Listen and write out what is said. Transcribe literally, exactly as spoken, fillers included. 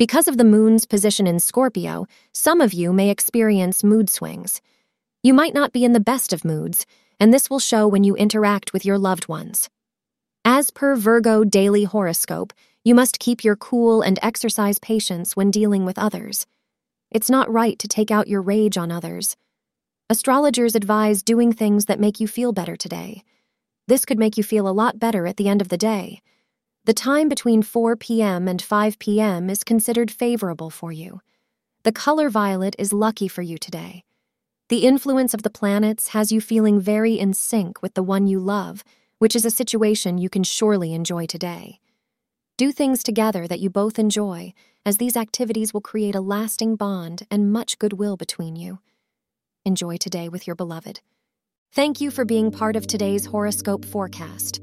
Because of the moon's position in Scorpio, some of you may experience mood swings. You might not be in the best of moods, and this will show when you interact with your loved ones. As per Virgo daily horoscope, you must keep your cool and exercise patience when dealing with others. It's not right to take out your rage on others. Astrologers advise doing things that make you feel better today. This could make you feel a lot better at the end of the day. The time between four p m and five p m is considered favorable for you. The color violet is lucky for you today. The influence of the planets has you feeling very in sync with the one you love, which is a situation you can surely enjoy today. Do things together that you both enjoy, as these activities will create a lasting bond and much goodwill between you. Enjoy today with your beloved. Thank you for being part of today's horoscope forecast.